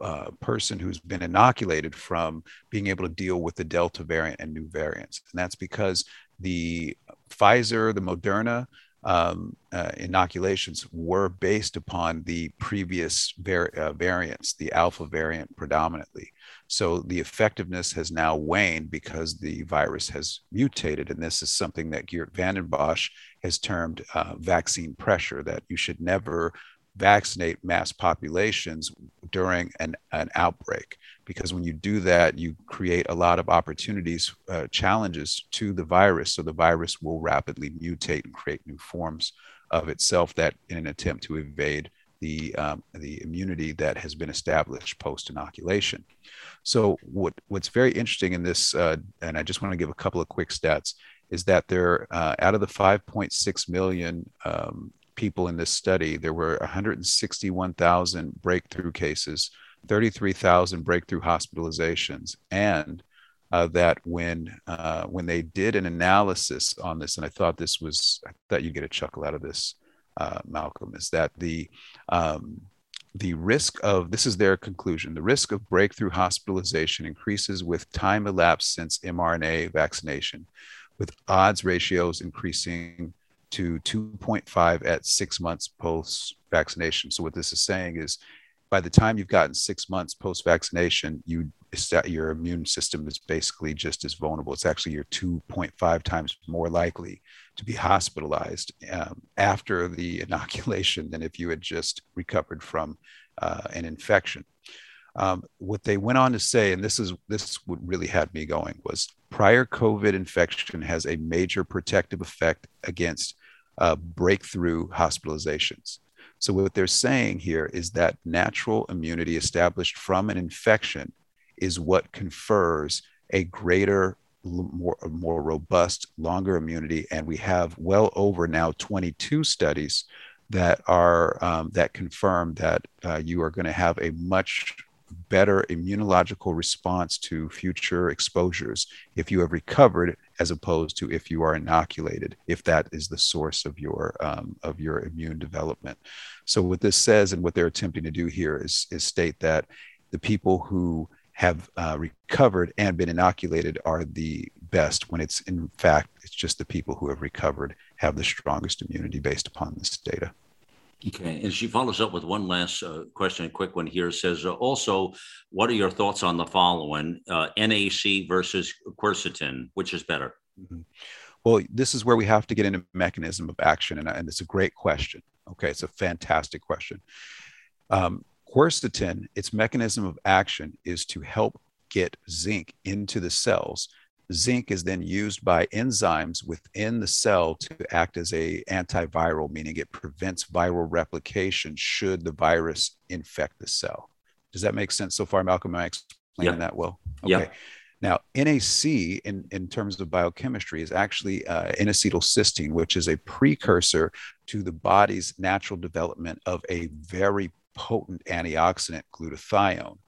Uh, person who's been inoculated from being able to deal with the Delta variant and new variants. And that's because the Pfizer, the Moderna um, uh, inoculations were based upon the previous var- uh, variants, the Alpha variant predominantly. So the effectiveness has now waned because the virus has mutated. And this is something that Geert Van den Bosch has termed uh, vaccine pressure, that you should never vaccinate mass populations during an, an outbreak, because when you do that, you create a lot of opportunities, uh, challenges to the virus. So the virus will rapidly mutate and create new forms of itself, that in an attempt to evade the um, the immunity that has been established post-inoculation. So what what's very interesting in this, uh, and I just want to give a couple of quick stats, is that there, uh, out of the five point six million um, people in this study, there were one hundred sixty-one thousand breakthrough cases, thirty-three thousand breakthrough hospitalizations, and uh, that when uh, when they did an analysis on this, and I thought this was, I thought you'd get a chuckle out of this, uh, Malcolm, is that the um, the risk of, this is their conclusion, the risk of breakthrough hospitalization increases with time elapsed since mRNA vaccination, with odds ratios increasing to two point five at six months post-vaccination. So what this is saying is, by the time you've gotten six months post-vaccination, you your immune system is basically just as vulnerable. It's actually you're two point five times more likely to be hospitalized um, after the inoculation than if you had just recovered from uh, an infection. Um, what they went on to say, and this is this what really had me going, was prior COVID infection has a major protective effect against Uh, breakthrough hospitalizations. So what they're saying here is that natural immunity established from an infection is what confers a greater, more, more robust, longer immunity. And we have well over now twenty-two studies that are um, that confirm that uh, you are going to have a much better immunological response to future exposures if you have recovered, as opposed to if you are inoculated, if that is the source of your um, of your immune development. So what this says and what they're attempting to do here is, is state that the people who have uh, recovered and been inoculated are the best, when it's in fact, it's just the people who have recovered have the strongest immunity based upon this data. Okay. And she follows up with one last uh, question, a quick one here. It says, uh, also, what are your thoughts on the following, uh, N A C versus quercetin, which is better? Mm-hmm. Well, this is where we have to get into mechanism of action. And, and it's a great question. Okay. It's a fantastic question. Um, Quercetin, its mechanism of action is to help get zinc into the cells. Zinc is then used by enzymes within the cell to act as an antiviral, meaning it prevents viral replication should the virus infect the cell. Does that make sense so far, Malcolm? Am I explaining yeah. that well? Okay. Yeah. Now, N A C, in, in terms of biochemistry, is actually uh, N-acetylcysteine, which is a precursor to the body's natural development of a very potent antioxidant, glutathione.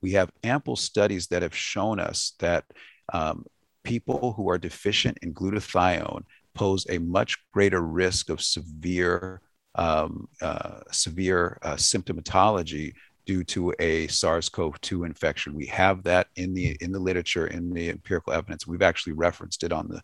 We have ample studies that have shown us that um, people who are deficient in glutathione pose a much greater risk of severe um, uh, severe uh, symptomatology due to a SARS-CoV two infection. We have that in the in the literature, in the empirical evidence. We've actually referenced it on the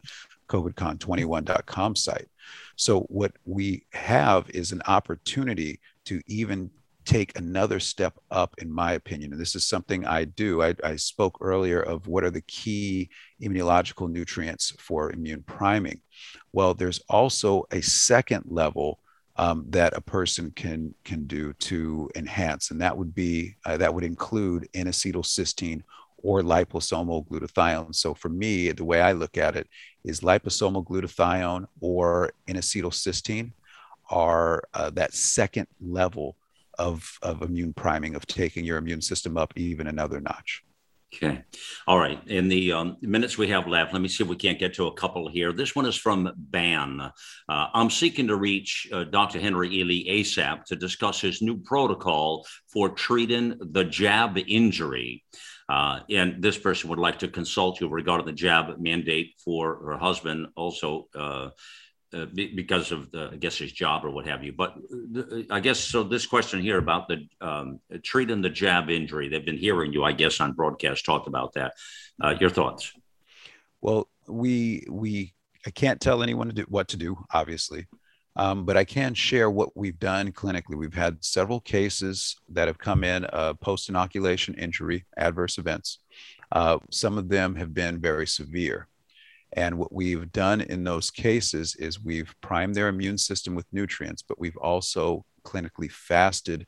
covid con twenty-one dot com site. So what we have is an opportunity to even take another step up, in my opinion. And this is something I do. I, I spoke earlier of what are the key immunological nutrients for immune priming. Well, there's also a second level um, that a person can can do to enhance, and that would be uh, that would include N-acetylcysteine or liposomal glutathione. So for me, the way I look at it is liposomal glutathione or N-acetylcysteine are uh, that second level Of, of immune priming, of taking your immune system up even another notch. Okay. All right. In the um, minutes we have left, let me see if we can't get to a couple here. This one is from Ban. Uh, I'm seeking to reach uh, Doctor Henry Ealy ASAP to discuss his new protocol for treating the jab injury. Uh, and this person would like to consult you regarding the jab mandate for her husband, also uh Uh, because of, the, I guess, his job or what have you. But uh, I guess, so this question here about the um, treating the jab injury, they've been hearing you, I guess, on broadcast talk about that. Uh, your thoughts? Well, we, we, I can't tell anyone to do, what to do, obviously, um, but I can share what we've done clinically. We've had several cases that have come in, uh, post-inoculation injury, adverse events. Uh, some of them have been very severe. And what we've done in those cases is we've primed their immune system with nutrients, but we've also clinically fasted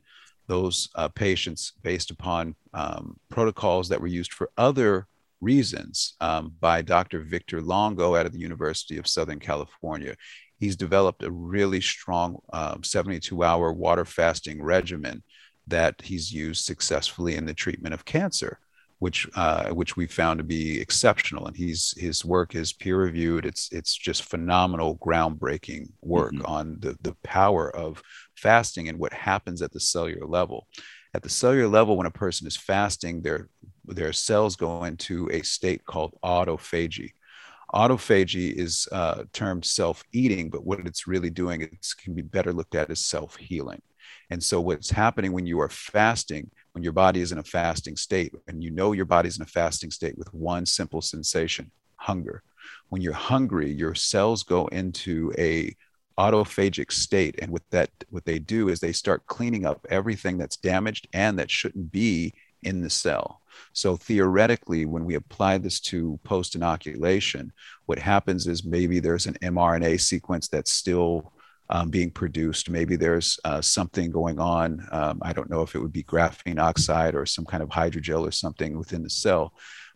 those uh, patients based upon um, protocols that were used for other reasons um, by Doctor Victor Longo out of the University of Southern California. He's developed a really strong seventy-two hour um, water fasting regimen that he's used successfully in the treatment of cancer, which uh, which we found to be exceptional. And he's, his work is peer-reviewed. It's it's just phenomenal, groundbreaking work mm-hmm. on the, the power of fasting and what happens at the cellular level. At the cellular level, when a person is fasting, their, their cells go into a state called autophagy. Autophagy is uh, termed self-eating, but what it's really doing, it can be better looked at as self-healing. And so what's happening when you are fasting, when your body is in a fasting state, and you know your body's in a fasting state with one simple sensation, hunger. When you're hungry, your cells go into a autophagic state. And with that, what they do is they start cleaning up everything that's damaged and that shouldn't be in the cell. So theoretically, when we apply this to post-inoculation, what happens is maybe there's an mRNA sequence that's still Um, being produced. Maybe there's uh, something going on. Um, I don't know if it would be graphene oxide or some kind of hydrogel or something within the cell,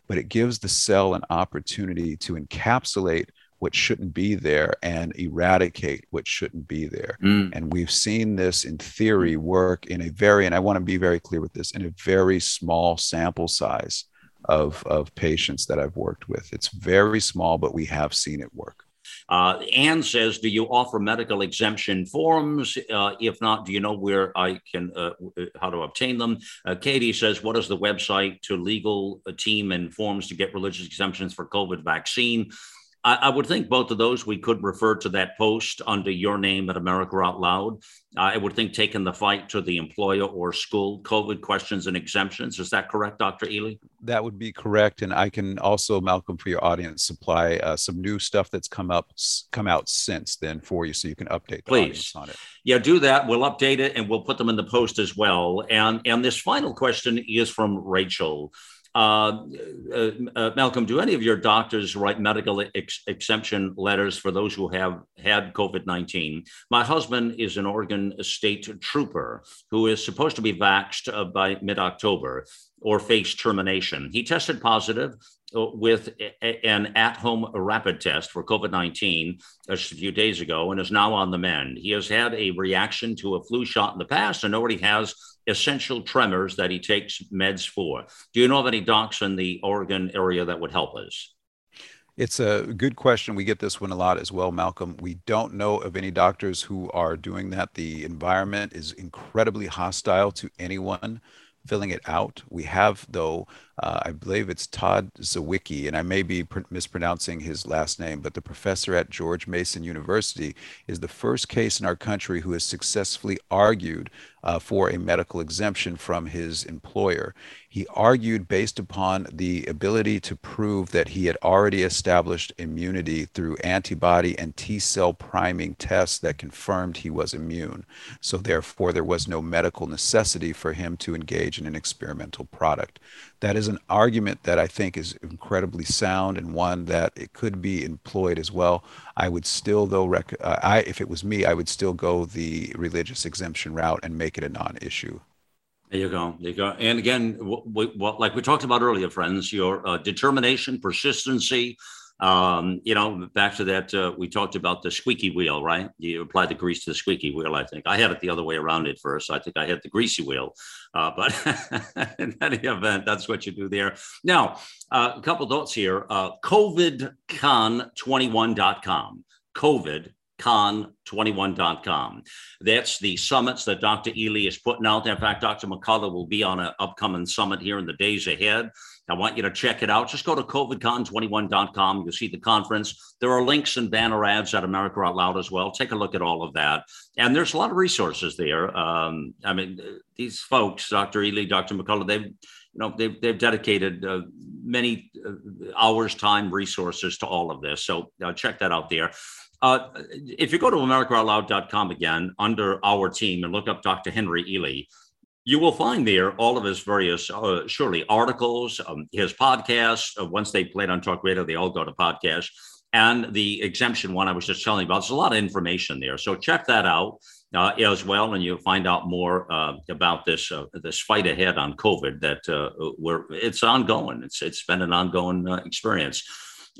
but it gives the cell an opportunity to encapsulate what shouldn't be there and eradicate what shouldn't be there. Mm. And we've seen this in theory work in a very, and I want to be very clear with this, in a very small sample size of, of patients that I've worked with. It's very small, but we have seen it work. Uh, Ann says, do you offer medical exemption forms? Uh, if not, do you know where I can, uh, how to obtain them? Uh, Katie says, what is the website to legal team and forms to get religious exemptions for COVID vaccine? I, I would think both of those, we could refer to that post under your name at America Out Loud. I would think taking the fight to the employer or school, COVID questions and exemptions. Is that correct, Doctor Ealy? That would be correct. And I can also, Malcolm, for your audience, supply uh, some new stuff that's come up, come out since then for you, so you can update the audience on it. Yeah, do that. We'll update it and we'll put them in the post as well. And, and this final question is from Rachel. Uh, uh, uh, Malcolm, do any of your doctors write medical ex exemption letters for those who have had COVID nineteen? My husband is an Oregon state trooper who is supposed to be vaxxed uh, by mid-October or face termination. He tested positive uh, with a an at-home rapid test for COVID nineteen a few days ago and is now on the mend. He has had a reaction to a flu shot in the past and already has essential tremors that he takes meds for. Do you know of any docs in the Oregon area that would help us? It's a good question. We get this one a lot as well, Malcolm. We don't know of any doctors who are doing that. The environment is incredibly hostile to anyone filling it out. We have, though, uh, I believe it's Todd Zawicki, and I may be mispronouncing his last name, but the professor at George Mason University is the first case in our country who has successfully argued uh, for a medical exemption from his employer. He argued based upon the ability to prove that he had already established immunity through antibody and T-cell priming tests that confirmed he was immune. So therefore, there was no medical necessity for him to engage in an experimental product. That is an argument that I think is incredibly sound and one that it could be employed as well. I would still, though, rec uh, I, if it was me, I would still go the religious exemption route and make it a non-issue. There you go. There you go. And again, w w like we talked about earlier, friends, your uh, determination, persistency, um, you know, back to that, uh, we talked about the squeaky wheel, right? You apply the grease to the squeaky wheel, I think. I had it the other way around at first. I think I had the greasy wheel. Uh, but in any event, that's what you do there. Now, uh, a couple thoughts here. Uh, covid con twenty-one dot com. COVID. covid con twenty-one dot com. That's the summits that Doctor Ealy is putting out there. In fact, Doctor McCullough will be on an upcoming summit here in the days ahead. I want you to check it out. Just go to covid con twenty-one dot com. You'll see the conference. There are links and banner ads at America Out Loud as well. Take a look at all of that. And there's a lot of resources there. Um, I mean, these folks, Doctor Ealy, Doctor McCullough, they've You know, they've, they've dedicated uh, many uh, hours, time, resources to all of this. So uh, check that out there. Uh, if you go to America Out Loud dot com again, under our team, and look up Doctor Henry Ealy, you will find there all of his various, uh, surely, articles, um, his podcast. Uh, once they played on Talk Radio, they all go to podcast. And the exemption one I was just telling you about, there's a lot of information there. So check that out. Uh, as well, and you'll find out more uh, about this uh, this fight ahead on COVID that uh, we're it's ongoing. It's it's been an ongoing uh, experience,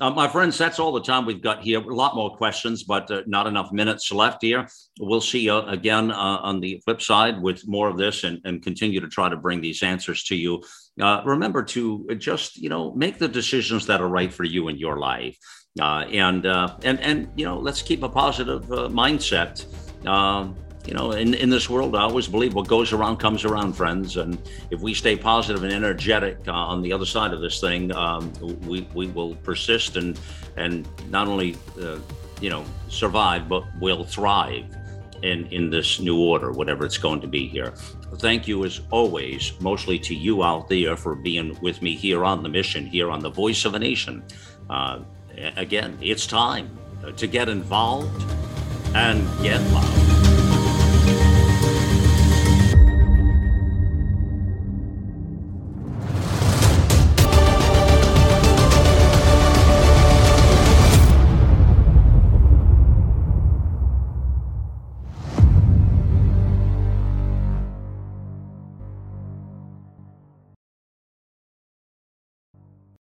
uh, my friends. That's all the time we've got here. A lot more questions, but uh, not enough minutes left here. We'll see you again uh, on the flip side with more of this, and and continue to try to bring these answers to you. Uh, remember to just you know make the decisions that are right for you in your life, uh, and uh, and and you know let's keep a positive uh, mindset. Um, you know, in, in this world, I always believe what goes around comes around, friends. And if we stay positive and energetic uh, on the other side of this thing, um, we, we will persist and, and not only, uh, you know, survive, but we'll thrive in, in this new order, whatever it's going to be here. Thank you, as always, mostly to you out there for being with me here on the mission, here on the Voice of a Nation. Uh, again, it's time to get involved and get loud.